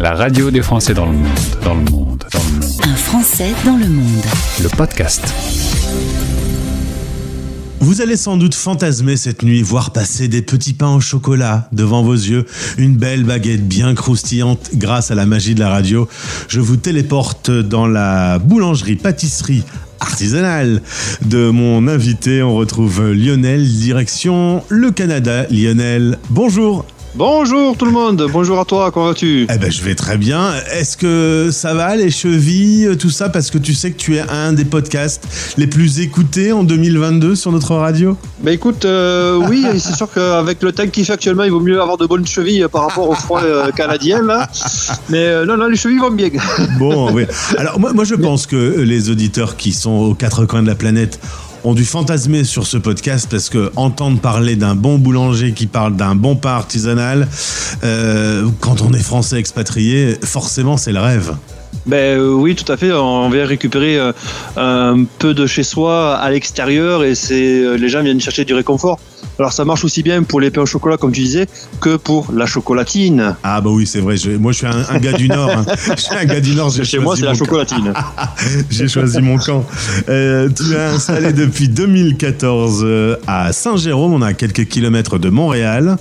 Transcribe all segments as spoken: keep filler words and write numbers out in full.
La radio des Français dans le monde, dans le monde, dans le monde. Un Français dans le monde. Le podcast. Vous allez sans doute fantasmer cette nuit, voir passer des petits pains au chocolat devant vos yeux, une belle baguette bien croustillante grâce à la magie de la radio. Je vous téléporte dans la boulangerie-pâtisserie artisanale de mon invité. On retrouve Lionel, direction le Canada. Lionel, bonjour. Bonjour tout le monde, bonjour à toi, comment vas-tu? Eh ben je vais très bien. Est-ce que ça va les chevilles, tout ça? Parce que tu sais que tu es un des podcasts les plus écoutés en deux mille vingt-deux sur notre radio. Ben écoute, euh, oui, c'est sûr qu'avec le temps qu'il fait actuellement, il vaut mieux avoir de bonnes chevilles par rapport au froid euh, canadien là. Mais euh, non, non, les chevilles vont bien. Bon, oui. Alors moi, moi je pense que les auditeurs qui sont aux quatre coins de la planète ont dû fantasmer sur ce podcast, parce que entendre parler d'un bon boulanger qui parle d'un bon pain artisanal, euh, quand on est français expatrié, forcément c'est le rêve. Ben euh, oui, tout à fait. On vient récupérer euh, un peu de chez soi à l'extérieur, et c'est euh, les gens viennent chercher du réconfort. Alors ça marche aussi bien pour les pains au chocolat, comme tu disais, que pour la chocolatine. Ah bah oui, c'est vrai. Je, moi, je suis un, un gars du Nord. Hein. Je suis un gars du Nord. J'ai Chez moi, c'est la chocolatine. J'ai choisi mon camp. Euh, tu es installé depuis deux mille quatorze euh, à Saint-Jérôme. On est à quelques kilomètres de Montréal.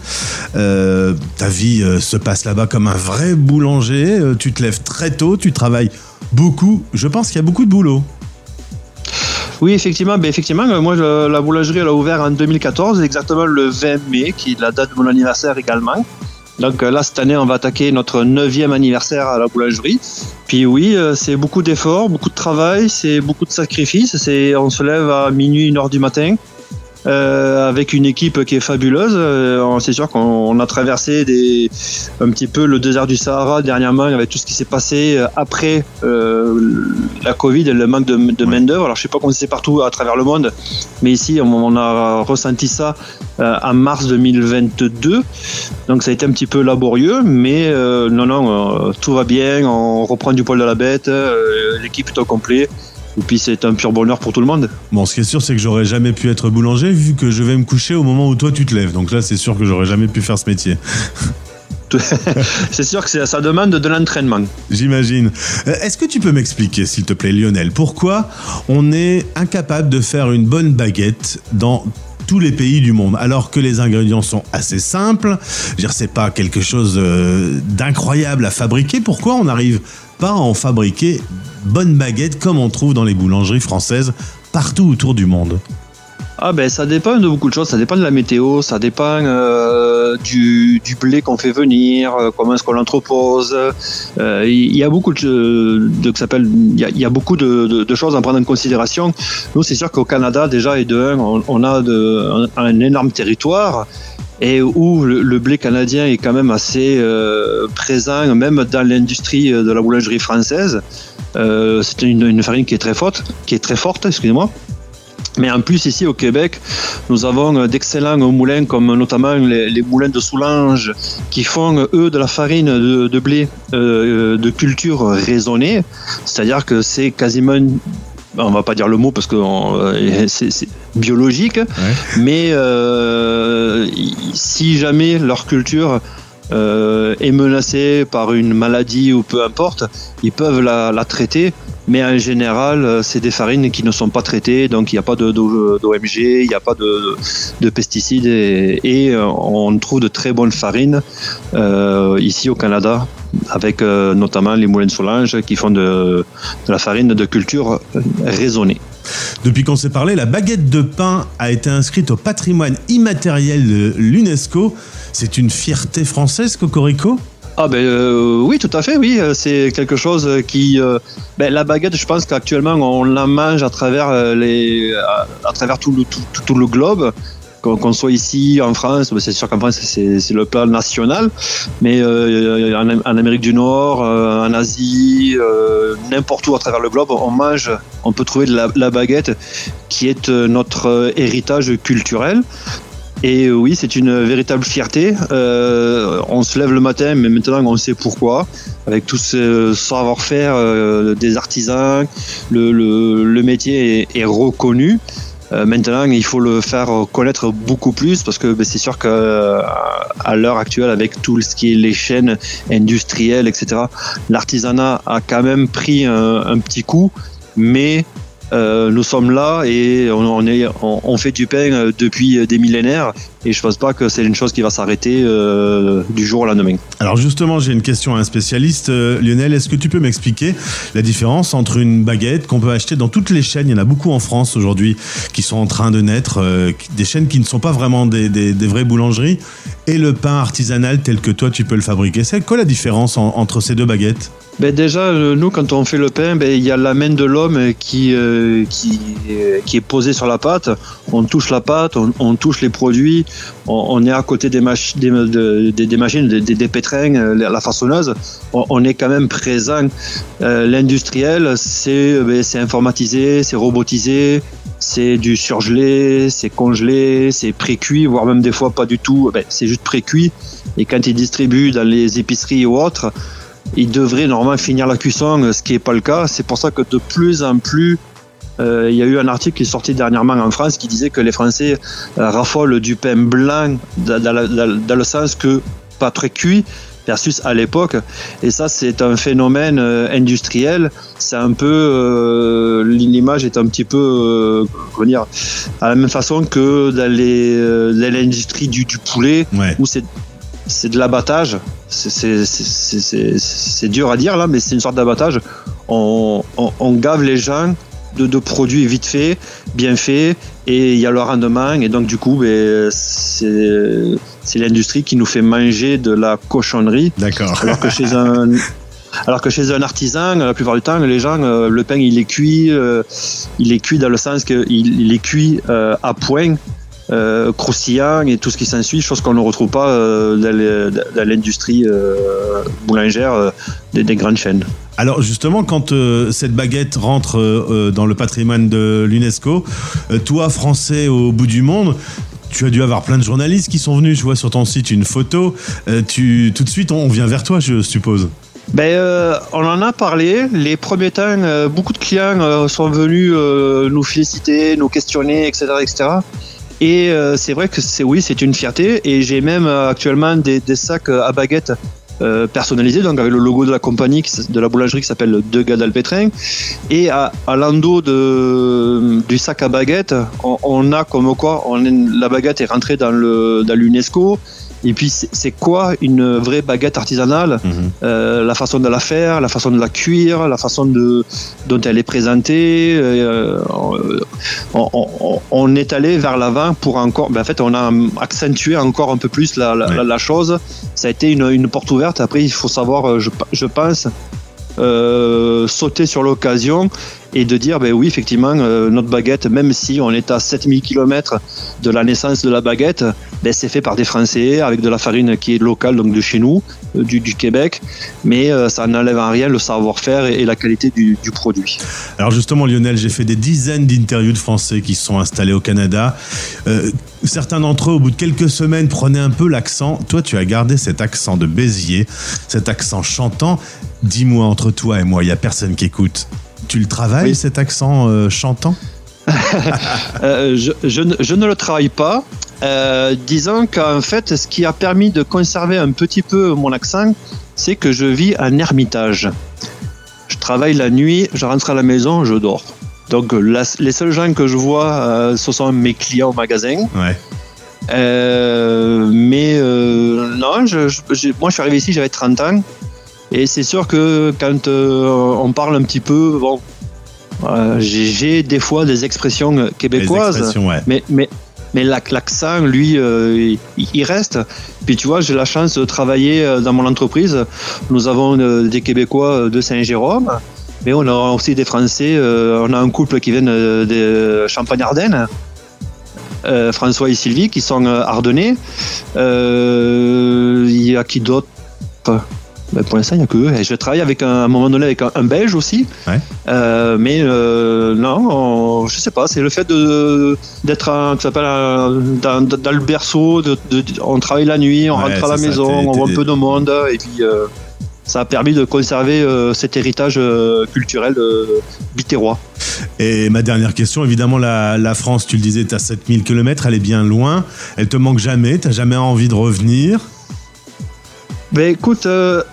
Euh, ta vie euh, se passe là-bas comme un vrai boulanger. Euh, tu te lèves très tôt. Tu travailles beaucoup. Je pense qu'il y a beaucoup de boulot. Oui, effectivement. Ben effectivement, moi, je, la boulangerie, elle a ouvert en deux mille quatorze, exactement le vingt mai, qui est la date de mon anniversaire également. Donc là, cette année, on va attaquer notre neuvième anniversaire à la boulangerie. Puis oui, c'est beaucoup d'efforts, beaucoup de travail, c'est beaucoup de sacrifices. C'est, on se lève à minuit, une heure du matin, euh, avec une équipe qui est fabuleuse. Euh, c'est sûr qu'on on a traversé des, un petit peu le désert du Sahara dernièrement, avec tout ce qui s'est passé après euh, la Covid et le manque de, de main d'œuvre. Alors je sais pas comment c'est partout à travers le monde, mais ici on, on a ressenti ça euh, en mars deux mille vingt-deux. Donc ça a été un petit peu laborieux, mais euh, non non, euh, tout va bien. On reprend du poil de la bête, euh, l'équipe est au complet. Et puis c'est un pur bonheur pour tout le monde. Bon, ce qui est sûr, c'est que j'aurais jamais pu être boulanger, vu que je vais me coucher au moment où toi tu te lèves. Donc là, c'est sûr que j'aurais jamais pu faire ce métier. C'est sûr que ça demande de l'entraînement. J'imagine. Est-ce que tu peux m'expliquer, s'il te plaît, Lionel, pourquoi on est incapable de faire une bonne baguette dans tous les pays du monde, alors que les ingrédients sont assez simples? Je veux dire, c'est pas quelque chose d'incroyable à fabriquer. Pourquoi on n'arrive pas à en fabriquer bonne baguette comme on trouve dans les boulangeries françaises partout autour du monde? Ah ben ça dépend de beaucoup de choses, ça dépend de la météo, ça dépend euh, du, du blé qu'on fait venir, euh, comment est-ce qu'on l'entrepose. Il euh, y, y a beaucoup de, de que s'appelle, il y a, y a beaucoup de, de, de choses à prendre en considération. Nous c'est sûr qu'au Canada déjà et de un, on, on a de, un, un énorme territoire, et où le, le blé canadien est quand même assez euh, présent, même dans l'industrie de la boulangerie française. Euh, c'est une, une farine qui est très forte, qui est très forte, excusez-moi. Mais en plus, ici au Québec, nous avons d'excellents moulins, comme notamment les, les moulins de Soulanges, qui font, eux, de la farine de, de blé euh, de culture raisonnée. C'est-à-dire que c'est quasiment, on va pas dire le mot parce que on, c'est, c'est biologique, ouais. Mais euh, si jamais leur culture euh, est menacée par une maladie ou peu importe, ils peuvent la, la traiter. Mais en général, c'est des farines qui ne sont pas traitées, donc il n'y a pas de, de, d'O M G, il n'y a pas de, de pesticides, et, et on trouve de très bonnes farines euh, ici au Canada, avec euh, notamment les moulins de Soulanges qui font de, de la farine de culture raisonnée. Depuis qu'on s'est parlé, la baguette de pain a été inscrite au patrimoine immatériel de l'UNESCO. C'est une fierté française, cocorico? Ah ben euh, oui, tout à fait, oui, c'est quelque chose qui euh, ben la baguette, je pense qu'actuellement on la mange à travers les à, à travers tout le tout, tout, tout le globe, qu'on, qu'on soit ici en France, c'est sûr qu'en France c'est c'est le plat national, mais euh, en, en Amérique du Nord, euh, en Asie, euh, n'importe où à travers le globe, on mange, on peut trouver de la, la baguette qui est notre héritage culturel. Et oui, c'est une véritable fierté. Euh, on se lève le matin, mais maintenant on sait pourquoi. Avec tout ce savoir-faire euh, des artisans, le, le, le métier est, est reconnu. Euh, maintenant, il faut le faire connaître beaucoup plus parce que ben, c'est sûr qu'à l'heure actuelle, avec tout ce qui est les chaînes industrielles, et cetera, l'artisanat a quand même pris un, un petit coup, mais euh, nous sommes là et on, on, est, on, on fait du pain depuis des millénaires. Et je pense pas que c'est une chose qui va s'arrêter euh, du jour au lendemain. Alors justement, j'ai une question à un spécialiste. Euh, Lionel, est-ce que tu peux m'expliquer la différence entre une baguette qu'on peut acheter dans toutes les chaînes, il y en a beaucoup en France aujourd'hui qui sont en train de naître, euh, des chaînes qui ne sont pas vraiment des, des, des vraies boulangeries, et le pain artisanal tel que toi tu peux le fabriquer. C'est quoi la différence en, entre ces deux baguettes ? Ben déjà, nous, quand on fait le pain, ben, il y a la main de l'homme qui, euh, qui, qui est posée sur la pâte. On touche la pâte, on, on touche les produits. On est à côté des, machi- des, des, des machines, des, des pétrins, la façonneuse. On, on est quand même présent. Euh, l'industriel, c'est, c'est informatisé, c'est robotisé, c'est du surgelé, c'est congelé, c'est pré-cuit, voire même des fois pas du tout. Ben, c'est juste pré-cuit. Et quand ils distribuent dans les épiceries ou autres, ils devraient normalement finir la cuisson, ce qui n'est pas le cas. C'est pour ça que de plus en plus, il euh, y a eu un article qui est sorti dernièrement en France qui disait que les Français euh, raffolent du pain blanc dans, dans, dans le sens que pas très cuit versus à l'époque. Et ça, c'est un phénomène euh, industriel. C'est un peu... Euh, l'image est un petit peu... Euh, comment dire, à la même façon que dans, les, euh, dans l'industrie du, du poulet, ouais. où c'est... C'est de l'abattage, c'est, c'est, c'est, c'est, c'est dur à dire là, mais c'est une sorte d'abattage. On, on, on gave les gens de, de produits vite faits, bien faits, et il y a le rendement. Et donc du coup, ben, c'est, c'est l'industrie qui nous fait manger de la cochonnerie. D'accord. Alors que chez un... Alors que chez un artisan, la plupart du temps, les gens, le pain, il est cuit, euh, il est cuit dans le sens qu'il il est cuit euh, à point. Euh, croustillant et tout ce qui s'ensuit, chose qu'on ne retrouve pas euh, dans, les, dans l'industrie euh, boulangère euh, des, des grandes chaînes. Alors justement, quand euh, cette baguette rentre euh, dans le patrimoine de l'UNESCO, euh, toi, Français au bout du monde, tu as dû avoir plein de journalistes qui sont venus. Je vois sur ton site une photo. Euh, tu, tout de suite, on vient vers toi, je suppose. Ben, euh, on en a parlé. Les premiers temps, euh, beaucoup de clients euh, sont venus euh, nous féliciter, nous questionner, et cetera, et cetera. Et euh, c'est vrai que c'est oui, c'est une fierté. Et j'ai même euh, actuellement des, des sacs à baguettes euh, personnalisés, donc avec le logo de la compagnie, de la boulangerie qui s'appelle Degadal Pétrin. Et à, à l'endos de, du sac à baguettes, on, on a comme quoi on est, la baguette est rentrée dans, le, dans l'UNESCO. Et puis c'est, c'est quoi une vraie baguette artisanale, mmh. euh, la façon de la faire, la façon de la cuire, la façon de, dont elle est présentée. Euh, on, on, on est allé vers l'avant pour encore, ben en fait on a accentué encore un peu plus la, la, oui. la, la chose. Ça a été une, une porte ouverte. Après il faut savoir, je, je pense, euh, sauter sur l'occasion et de dire, ben oui, effectivement, euh, notre baguette, même si on est à sept mille kilomètres de la naissance de la baguette, ben c'est fait par des Français, avec de la farine qui est locale, donc de chez nous, euh, du, du Québec, mais euh, ça n'enlève en rien le savoir-faire et, et la qualité du, du produit. Alors justement, Lionel, j'ai fait des dizaines d'interviews de Français qui se sont installés au Canada. Euh, certains d'entre eux, au bout de quelques semaines, prenaient un peu l'accent. Toi, tu as gardé cet accent de Béziers, cet accent chantant. Dis-moi, entre toi et moi, il n'y a personne qui écoute. Tu le travailles, oui. cet accent euh, chantant euh, je, je, je ne le travaille pas. Euh, disons qu'en fait, ce qui a permis de conserver un petit peu mon accent, c'est que je vis un ermitage. Je travaille la nuit, je rentre à la maison, je dors. Donc la, les seuls gens que je vois, euh, ce sont mes clients au magasin. Ouais. Euh, mais euh, non, je, je, moi je suis arrivé ici, j'avais trente ans. Et c'est sûr que quand euh, on parle un petit peu, bon, euh, j'ai, j'ai des fois des expressions québécoises, des expressions, ouais. mais, mais, mais l'accent, lui, euh, il, il reste. Puis tu vois, j'ai la chance de travailler dans mon entreprise. Nous avons euh, des Québécois de Saint-Jérôme, mais on a aussi des Français. Euh, on a un couple qui vient de Champagne-Ardenne. Euh, François et Sylvie, qui sont ardennais. Euh, il y a qui d'autre ? Ben pour l'instant, il n'y a que eux. Je travaille avec un, à un moment donné avec un, un Belge aussi. Ouais. Euh, mais euh, non, on, je ne sais pas. C'est le fait de, d'être un, un, dans, dans le berceau. De, de, on travaille la nuit, on ouais, rentre à la ça, maison, t'es, on voit un peu de monde. Et puis, euh, ça a permis de conserver euh, cet héritage euh, culturel euh, biterrois. Et ma dernière question, évidemment, la, la France, tu le disais, t'as sept mille kilomètres, elle est bien loin, elle te manque jamais, t'as jamais envie de revenir? Ben écoute, euh,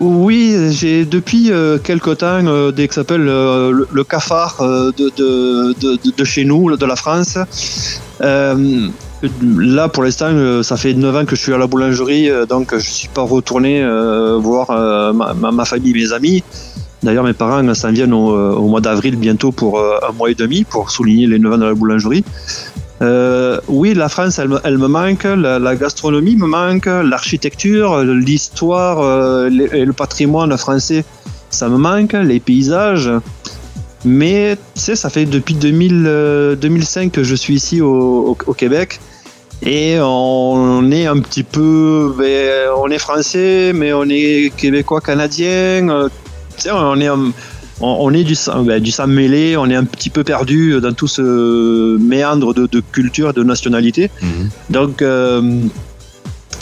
oui, j'ai depuis euh, quelque temps, euh, dès que ça s'appelle euh, le, le cafard euh, de, de, de, de chez nous, de la France. Euh, Là, pour l'instant, euh, ça fait neuf ans que je suis à la boulangerie, euh, donc je ne suis pas retourné euh, voir euh, ma, ma famille, mes amis. D'ailleurs, mes parents s'en viennent au, au mois d'avril bientôt pour euh, un mois et demi pour souligner les neuf ans de la boulangerie. Euh, oui, la France, elle, elle me manque, la, la gastronomie me manque, l'architecture, l'histoire euh, les, et le patrimoine français, ça me manque, les paysages. Mais tu sais, ça fait depuis deux mille, euh, deux mille cinq que je suis ici au, au, au Québec, et on est un petit peu, ben, on est français, mais on est québécois canadien. Euh, tu sais, on est, on, on est du, ben, du sang mêlé, on est un petit peu perdu dans tout ce méandre de, de culture, de nationalité. Mmh. Donc, euh,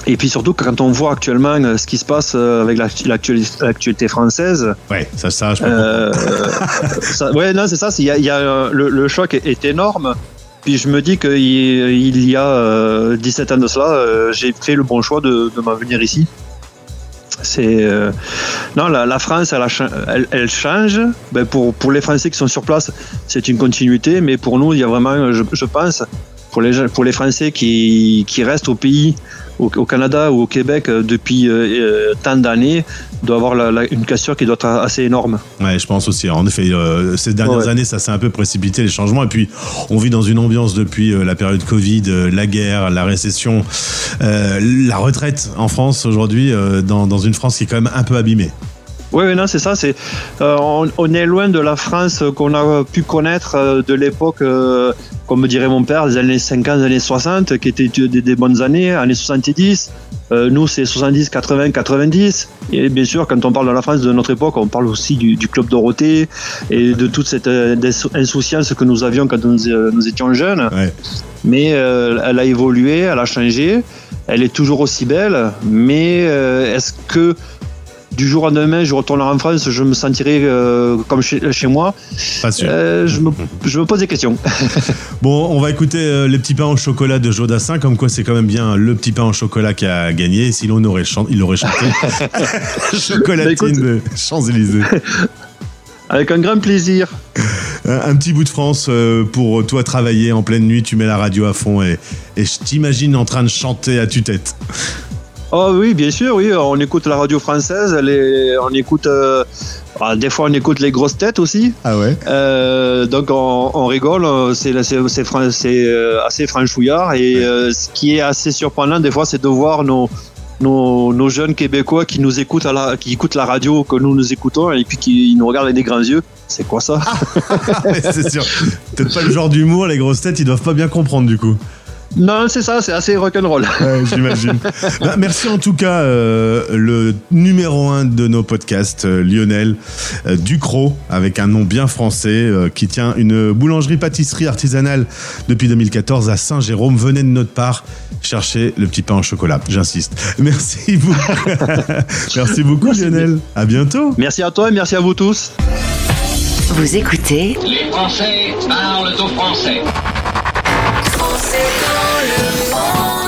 et puis surtout quand on voit actuellement ce qui se passe avec l'actualité, l'actualité française. Ouais, ça, ça, je euh, ça, ouais, non, c'est ça. Il y a, y a le, le choc est énorme. Puis je me dis qu'il il y a dix-sept ans de cela, j'ai fait le bon choix de, de m'en venir ici. C'est euh, non, la, la France, elle, elle, elle change. Ben pour pour les Français qui sont sur place, c'est une continuité. Mais pour nous, il y a vraiment, je, je pense, pour les pour les Français qui qui restent au pays. Au Canada ou au Québec depuis euh, tant d'années, doit avoir la, la, une cassure qui doit être assez énorme. Ouais, je pense aussi. En effet, euh, ces dernières ouais. années, ça s'est un peu précipité, les changements. Et puis, on vit dans une ambiance depuis euh, la période Covid, euh, la guerre, la récession, euh, la retraite en France aujourd'hui, euh, dans, dans une France qui est quand même un peu abîmée. Oui, non, c'est ça. C'est, euh, on, on est loin de la France qu'on a pu connaître euh, de l'époque, euh, comme dirait mon père, des années cinquante, des années soixante, qui étaient des, des bonnes années, années soixante-dix. Euh, nous, c'est soixante-dix, quatre-vingts, quatre-vingt-dix. Et bien sûr, quand on parle de la France de notre époque, on parle aussi du, du Club Dorothée et de toute cette euh, insouciance que nous avions quand nous, euh, nous étions jeunes. Ouais. Mais euh, elle a évolué, elle a changé. Elle est toujours aussi belle. Mais euh, est-ce que du jour au lendemain, je retournerai en France, je me sentirai euh, comme chez, chez moi. Pas sûr. Euh, je, me, je me pose des questions. Bon, on va écouter euh, les petits pains au chocolat de Joe Dassin, comme quoi c'est quand même bien le petit pain au chocolat qui a gagné. Sinon, on aurait chan- il aurait chanté Chocolatine, écoute, de Champs Élysées. Avec un grand plaisir. Un, un petit bout de France euh, pour toi travailler en pleine nuit. Tu mets la radio à fond et, et je t'imagine en train de chanter à tue-tête. Oh oui, bien sûr, oui. On écoute la radio française, les, on écoute, euh, des fois on écoute Les Grosses Têtes aussi. Ah ouais. Euh, donc on, on rigole, c'est, c'est, c'est, fran- c'est assez franchouillard et ouais. euh, ce qui est assez surprenant des fois, c'est de voir nos, nos, nos jeunes Québécois qui nous écoutent, à la, qui écoutent la radio que nous nous écoutons et puis qui nous regardent avec des grands yeux. C'est quoi ça? C'est sûr. Peut-être pas le genre d'humour, Les Grosses Têtes, ils doivent pas bien comprendre du coup. Non, c'est ça, c'est assez rock'n'roll. Ouais, j'imagine. Bah, merci en tout cas, euh, le numéro un de nos podcasts, euh, Lionel euh, Ducreau, avec un nom bien français, euh, qui tient une boulangerie-pâtisserie artisanale depuis deux mille quatorze à Saint-Jérôme. Venez de notre part chercher le petit pain au chocolat, j'insiste. Merci beaucoup, merci beaucoup merci Lionel. Bien. À bientôt. Merci à toi et merci à vous tous. Vous écoutez Les Français parlent au français. C'est dans le monde.